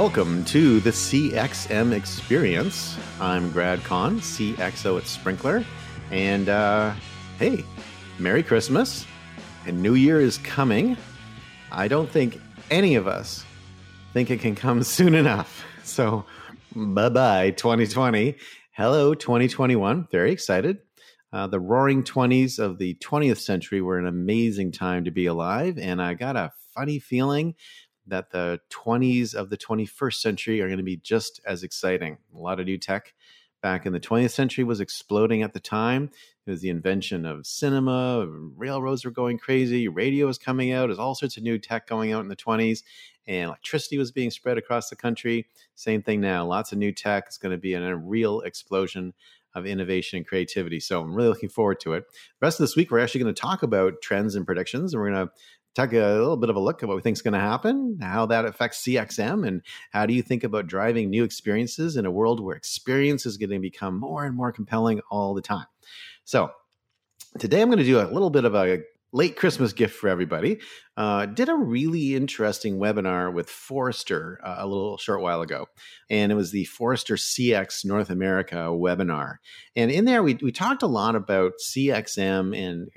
Welcome to the CXM Experience. I'm Grad Khan, CXO at Sprinklr, and hey, Merry Christmas, and New Year is coming. I don't think any of us think it can come soon enough, so bye-bye 2020. Hello 2021, very excited. The roaring 20s of the 20th century were an amazing time to be alive, and I got a funny feeling that the 20s of the 21st century are going to be just as exciting. A lot of new tech back in the 20th century was exploding at the time. It was the invention of cinema, railroads were going crazy, radio was coming out, there's all sorts of new tech going out in the 20s, and electricity was being spread across the country. Same thing now, lots of new tech. It's going to be a real explosion of innovation and creativity. So I'm really looking forward to it. The rest of this week, we're actually going to talk about trends and predictions, and we're going to take a little bit of a look at what we think is going to happen, how that affects CXM, and how do you think about driving new experiences in a world where experience is going to become more and more compelling all the time. So today I'm going to do a little bit of a late Christmas gift for everybody. Did a really interesting webinar with Forrester a little short while ago, and it was the Forrester CX North America webinar. And in there, we talked a lot about CXM and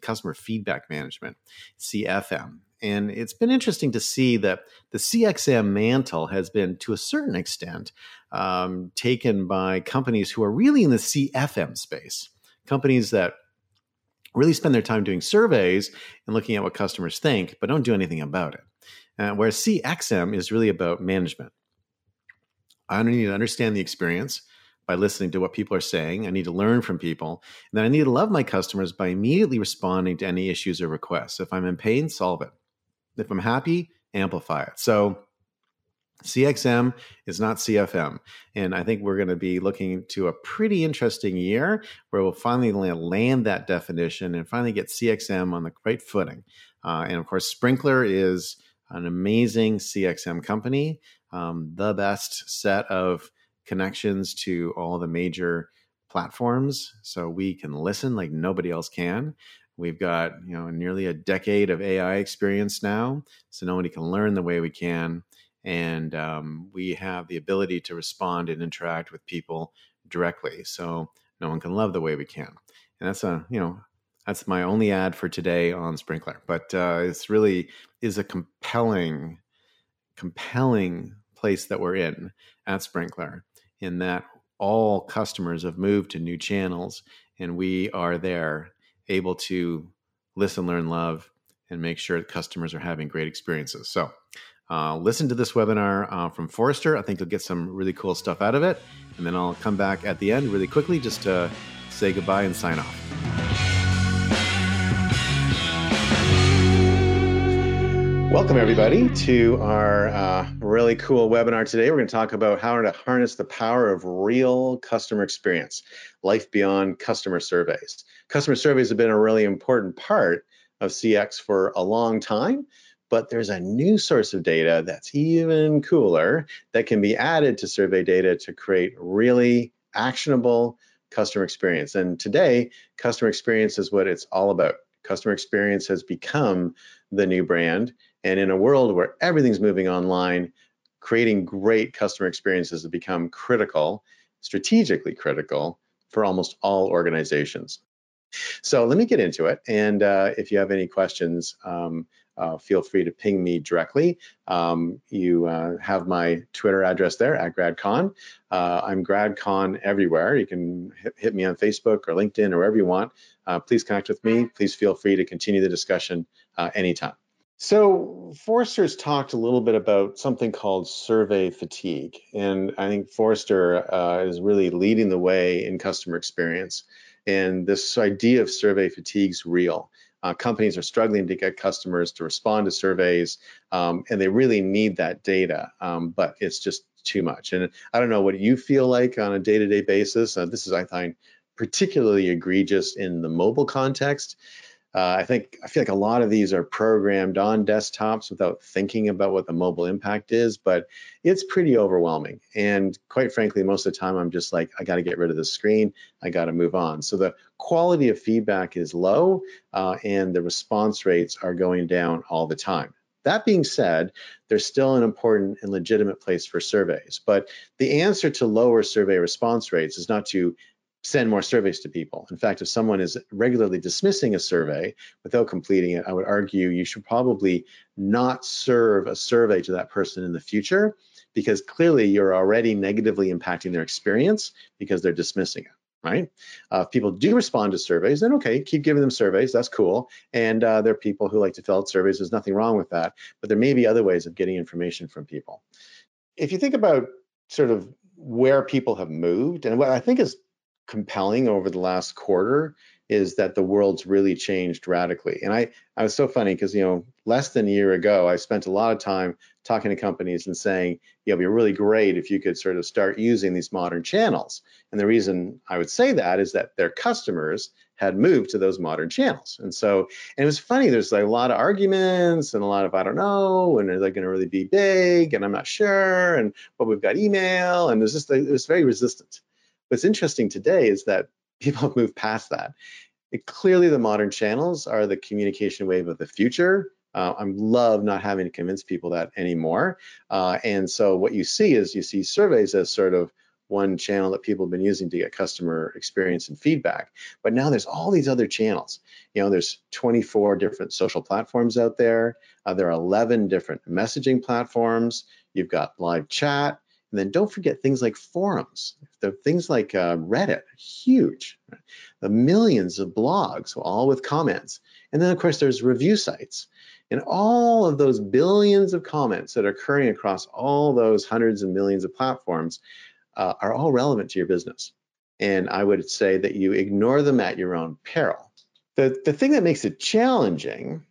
customer feedback management, CFM. And it's been interesting to see that the CXM mantle has been, to a certain extent, taken by companies who are really in the CFM space, companies that really spend their time doing surveys and looking at what customers think, but don't do anything about it. Whereas CXM is really about management. I need to understand the experience by listening to what people are saying. I need to learn from people. And then I need to love my customers by immediately responding to any issues or requests. If I'm in pain, solve it. If I'm happy, amplify it. So CXM is not CFM. And I think we're going to be looking to a pretty interesting year where we'll finally land that definition and finally get CXM on the right footing. And of course, Sprinklr is an amazing CXM company, the best set of connections to all the major platforms. So we can listen like nobody else can. We've got, nearly a decade of AI experience now. So nobody can learn the way we can. And we have the ability to respond and interact with people directly. So no one can love the way we can. And that's that's my only ad for today on Sprinklr. But it's really is a compelling place that we're in at Sprinklr, in that all customers have moved to new channels, and we are there able to listen, learn, love, and make sure that customers are having great experiences. So listen to this webinar from Forrester. I think you'll get some really cool stuff out of it. And then I'll come back at the end really quickly just to say goodbye and sign off. Welcome, everybody, to our really cool webinar today. We're going to talk about how to harness the power of real customer experience, life beyond customer surveys. Customer surveys have been a really important part of CX for a long time. But there's a new source of data that's even cooler that can be added to survey data to create really actionable customer experience. And today, customer experience is what it's all about. Customer experience has become the new brand. And in a world where everything's moving online, creating great customer experiences has become critical, strategically critical, for almost all organizations. So let me get into it. And if you have any questions, feel free to ping me directly. You have my Twitter address there at GradCon. I'm GradCon everywhere. You can hit me on Facebook or LinkedIn or wherever you want. Please connect with me. Please feel free to continue the discussion anytime. So Forrester's talked a little bit about something called survey fatigue. And I think Forrester is really leading the way in customer experience. And this idea of survey fatigue is real. Companies are struggling to get customers to respond to surveys, and they really need that data, but it's just too much. And I don't know what you feel like on a day-to-day basis. This is, I find, particularly egregious in the mobile context. I feel like a lot of these are programmed on desktops without thinking about what the mobile impact is, but it's pretty overwhelming. And quite frankly, most of the time I'm just like, I got to get rid of the screen. I got to move on. So the quality of feedback is low, and the response rates are going down all the time. That being said, there's still an important and legitimate place for surveys, but the answer to lower survey response rates is not to send more surveys to people. In fact, if someone is regularly dismissing a survey without completing it, I would argue you should probably not serve a survey to that person in the future, because clearly you're already negatively impacting their experience because they're dismissing it, right? If people do respond to surveys, then okay, keep giving them surveys, that's cool. And there are people who like to fill out surveys, there's nothing wrong with that, but there may be other ways of getting information from people. If you think about sort of where people have moved, and what I think is compelling over the last quarter is that the world's really changed radically. And I was so funny because, you know, less than a year ago, I spent a lot of time talking to companies and saying, you know, it'd be really great if you could sort of start using these modern channels. And the reason I would say that is that their customers had moved to those modern channels. And so, and it was funny, there's like a lot of arguments and a lot of, I don't know, and are they gonna really be big? And I'm not sure, and but we've got email, and there's just, it was very resistant. What's interesting today is that people have moved past that. Clearly, the modern channels are the communication wave of the future. I love not having to convince people that anymore. And so what you see is you see surveys as sort of one channel that people have been using to get customer experience and feedback. But now there's all these other channels. You know, there's 24 different social platforms out there. There are 11 different messaging platforms. You've got live chat. And then don't forget things like forums, things like Reddit, huge, right? The millions of blogs, all with comments. And then, of course, there's review sites. And all of those billions of comments that are occurring across all those hundreds of millions of platforms are all relevant to your business. And I would say that you ignore them at your own peril. The thing that makes it challenging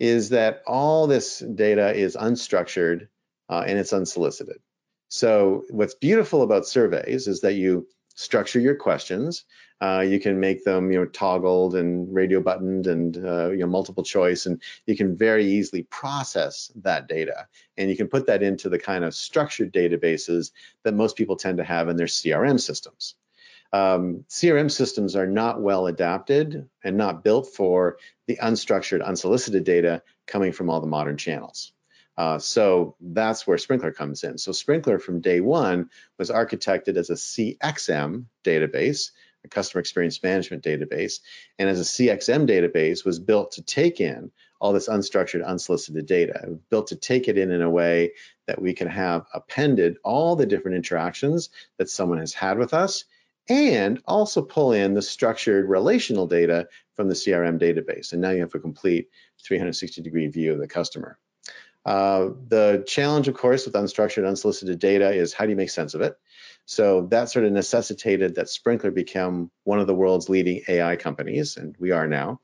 is that all this data is unstructured and it's unsolicited. So what's beautiful about surveys is that you structure your questions. You can make them, you know, toggled and radio buttoned and you know, multiple choice, and you can very easily process that data. And you can put that into the kind of structured databases that most people tend to have in their CRM systems. CRM systems are not well adapted and not built for the unstructured, unsolicited data coming from all the modern channels. So that's where Sprinklr comes in. So Sprinklr from day one was architected as a CXM database, a customer experience management database, and as a CXM database was built to take in all this unstructured, unsolicited data. It was built to take it in a way that we can have appended all the different interactions that someone has had with us, and also pull in the structured relational data from the CRM database. And now you have a complete 360-degree view of the customer. The challenge, of course, with unstructured, unsolicited data is how do you make sense of it? So that sort of necessitated that Sprinklr become one of the world's leading AI companies, and we are now.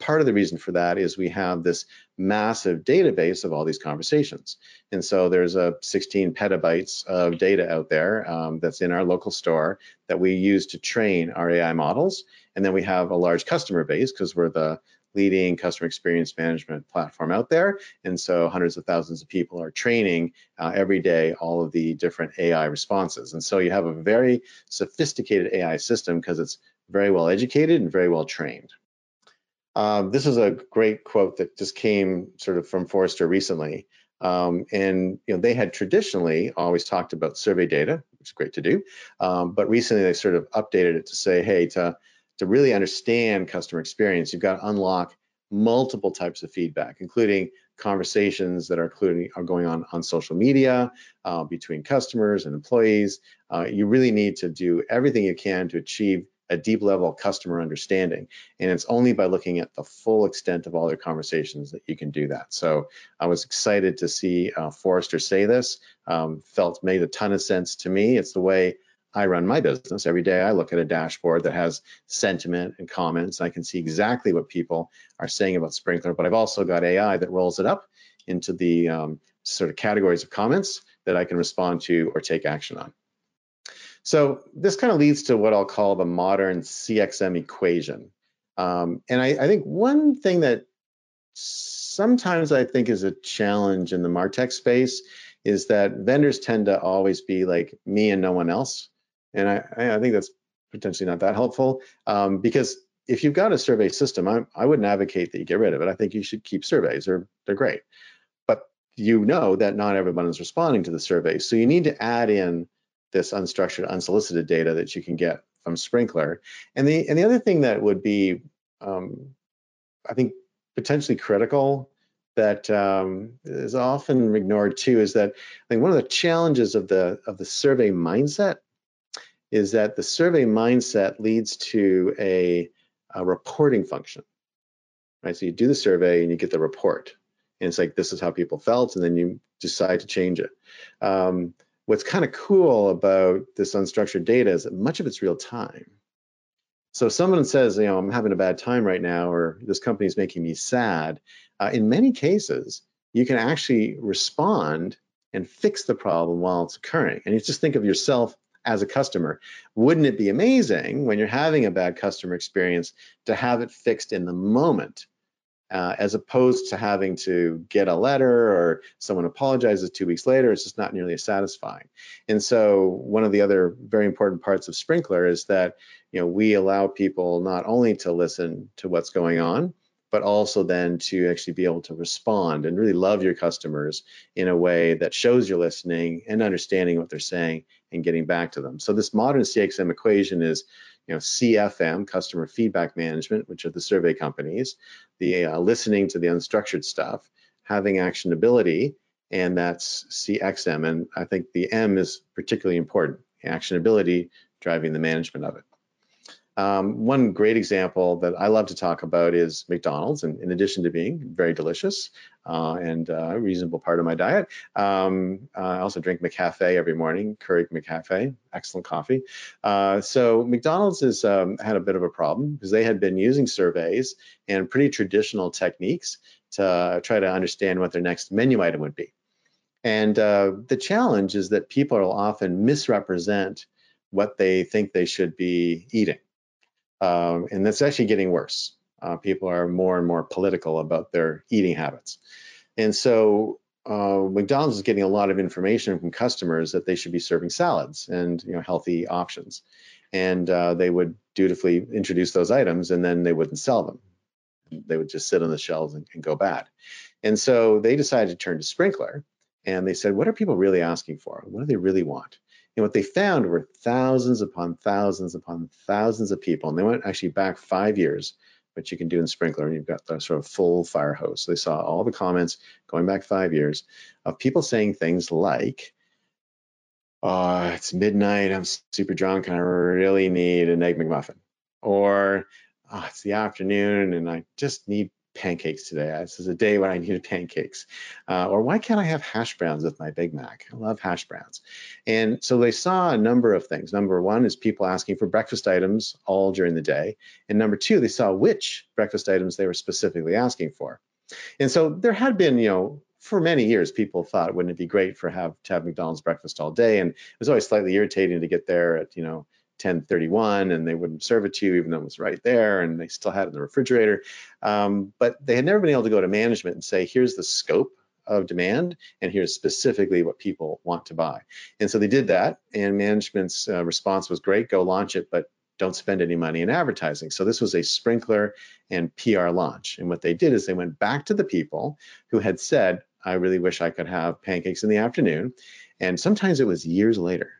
Part of the reason for that is we have this massive database of all these conversations. And so there's 16 petabytes of data out there that's in our local store that we use to train our AI models. And then we have a large customer base because we're the leading customer experience management platform out there. And so hundreds of thousands of people are training every day all of the different AI responses. And so you have a very sophisticated AI system because it's very well educated and very well trained. This is a great quote that just came sort of from Forrester recently. And you know, they had traditionally always talked about survey data, which is great to do. But recently they sort of updated it to say, hey, to really understand customer experience, you've got to unlock multiple types of feedback, including conversations that are going on social media, between customers and employees. You really need to do everything you can to achieve a deep level of customer understanding. And it's only by looking at the full extent of all their conversations that you can do that. So I was excited to see Forrester say this, made a ton of sense to me. It's the way I run my business. Every day I look at a dashboard that has sentiment and comments. I can see exactly what people are saying about Sprinklr, but I've also got AI that rolls it up into the sort of categories of comments that I can respond to or take action on. So this kind of leads to what I'll call the modern CXM equation. And I think one thing that sometimes I think is a challenge in the MarTech space is that vendors tend to always be like me and no one else. And I think that's potentially not that helpful because if you've got a survey system, I wouldn't advocate that you get rid of it. I think you should keep surveys, they're great. you know that not everyone is responding to the survey. So you need to add in this unstructured, unsolicited data that you can get from Sprinklr. And the other thing that would be, I think, potentially critical that is often ignored too is that I think one of the challenges of the survey mindset is that the survey mindset leads to a reporting function, right? So you do the survey and you get the report. And it's like, this is how people felt, and then you decide to change it. What's kind of cool about this unstructured data is that much of it's real time. So if someone says, you know, I'm having a bad time right now, or this company is making me sad, in many cases, you can actually respond and fix the problem while it's occurring. And you just think of yourself as a customer. Wouldn't it be amazing when you're having a bad customer experience to have it fixed in the moment, as opposed to having to get a letter or someone apologizes 2 weeks later? It's just not nearly as satisfying. And so one of the other very important parts of Sprinklr is that, you know, we allow people not only to listen to what's going on, but also then to actually be able to respond and really love your customers in a way that shows you're listening and understanding what they're saying and getting back to them. So this modern CXM equation is, you know, CFM, customer feedback management, which are the survey companies, the listening to the unstructured stuff, having actionability, and that's CXM. And I think the M is particularly important, actionability, driving the management of it. One great example that I love to talk about is McDonald's, and in addition to being very delicious and a reasonable part of my diet, I also drink McCafe every morning, Keurig McCafe, excellent coffee. So McDonald's has had a bit of a problem because they had been using surveys and pretty traditional techniques to try to understand what their next menu item would be. And the challenge is that people will often misrepresent what they think they should be eating. And that's actually getting worse. People are more and more political about their eating habits. And so McDonald's is getting a lot of information from customers that they should be serving salads and, you know, healthy options. And they would dutifully introduce those items, and then they wouldn't sell them. They would just sit on the shelves and go bad. And so they decided to turn to Sprinklr, and they said, what are people really asking for? What do they really want? And what they found were thousands upon thousands upon thousands of people. And they went actually back 5 years, which you can do in Sprinklr, and you've got the sort of full fire hose. So they saw all the comments going back 5 years of people saying things like, oh, it's midnight, I'm super drunk, and I really need an Egg McMuffin. Or, oh, it's the afternoon, and I just need pancakes today. This is a day when I needed pancakes. Or why can't I have hash browns with my Big Mac? I love hash browns. And so they saw a number of things. Number one is people asking for breakfast items all during the day. And number two, they saw which breakfast items they were specifically asking for. And so there had been, you know, for many years, people thought, wouldn't it be great to have McDonald's breakfast all day? And it was always slightly irritating to get there at, you know, 10:31, and they wouldn't serve it to you even though it was right there and they still had it in the refrigerator. But they had never been able to go to management and say, here's the scope of demand and here's specifically what people want to buy. And so they did that, and management's response was great, go launch it, but don't spend any money in advertising. So this was a Sprinklr and PR launch. And what they did is they went back to the people who had said, I really wish I could have pancakes in the afternoon. And sometimes it was years later.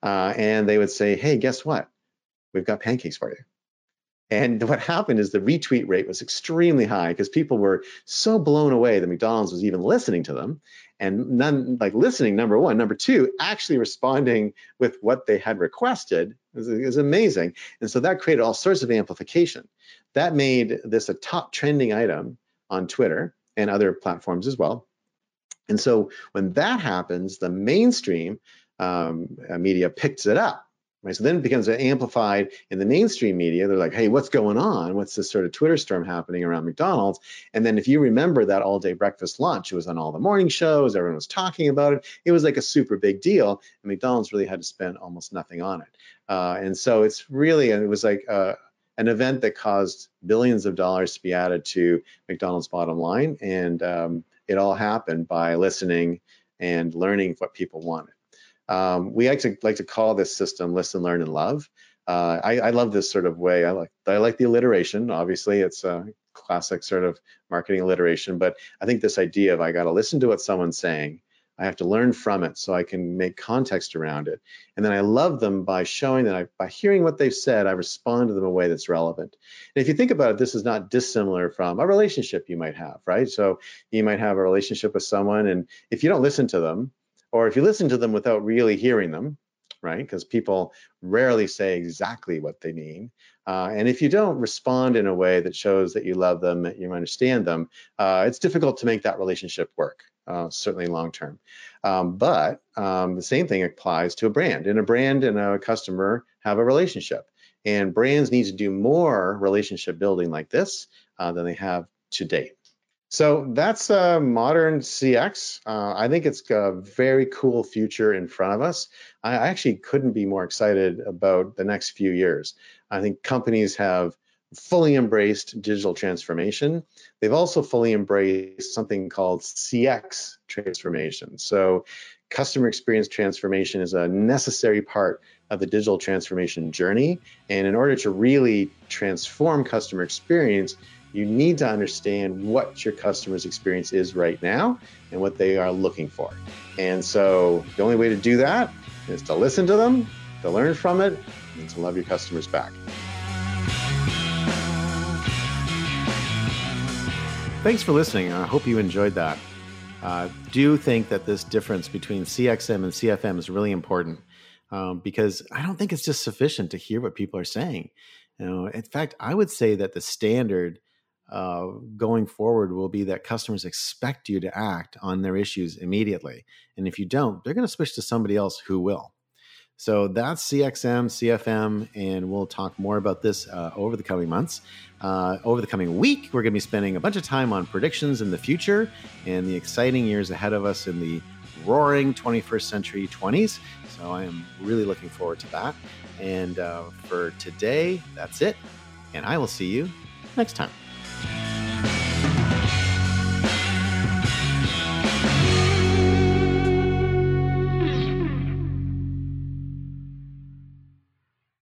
And they would say, hey, guess what? We've got pancakes for you. And what happened is the retweet rate was extremely high because people were so blown away that McDonald's was even listening to them. And none, like listening, number one. Number two, actually responding with what they had requested is amazing. And so that created all sorts of amplification. That made this a top trending item on Twitter and other platforms as well. And so when that happens, the mainstream media picks it up, right? So then it becomes amplified in the mainstream media. They're like, hey, what's going on? What's this sort of Twitter storm happening around McDonald's? And then if you remember that all day breakfast lunch, it was on all the morning shows, everyone was talking about it. It was like a super big deal, and McDonald's really had to spend almost nothing on it. And so it's really, and it was like an event that caused billions of dollars to be added to McDonald's bottom line. And it all happened by listening and learning what people wanted. We like to call this system listen, learn, and love. I love this sort of way. I like the alliteration. Obviously, it's classic sort of marketing alliteration, but I think this idea of I got to listen to what someone's saying, I have to learn from it so I can make context around it. And then I love them by showing that by hearing what they've said, I respond to them in a way that's relevant. And if you think about it, this is not dissimilar from a relationship you might have, right? So you might have a relationship with someone, and if you don't listen to them, or if you listen to them without really hearing them, right? Because people rarely say exactly what they mean. And if you don't respond in a way that shows that you love them, that you understand them, it's difficult to make that relationship work, certainly long-term. But the same thing applies to a brand. And a brand and a customer have a relationship. And brands need to do more relationship building like this than they have to date. So that's modern CX. I think it's got a very cool future in front of us. I actually couldn't be more excited about the next few years. I think companies have fully embraced digital transformation. They've also fully embraced something called CX transformation. So customer experience transformation is a necessary part of the digital transformation journey. And in order to really transform customer experience, you need to understand what your customer's experience is right now and what they are looking for. And so the only way to do that is to listen to them, to learn from it, and to love your customers back. Thanks for listening. I hope you enjoyed that. Do you think that this difference between CXM and CFM is really important? Because I don't think it's just sufficient to hear what people are saying. You know, in fact, I would say that the standard going forward will be that customers expect you to act on their issues immediately. And if you don't, they're going to switch to somebody else who will. So that's CXM, CFM, and we'll talk more about this over the coming months. Over the coming week, we're going to be spending a bunch of time on predictions in the future and the exciting years ahead of us in the roaring 21st century 20s. So I am really looking forward to that. And for today, that's it. And I will see you next time.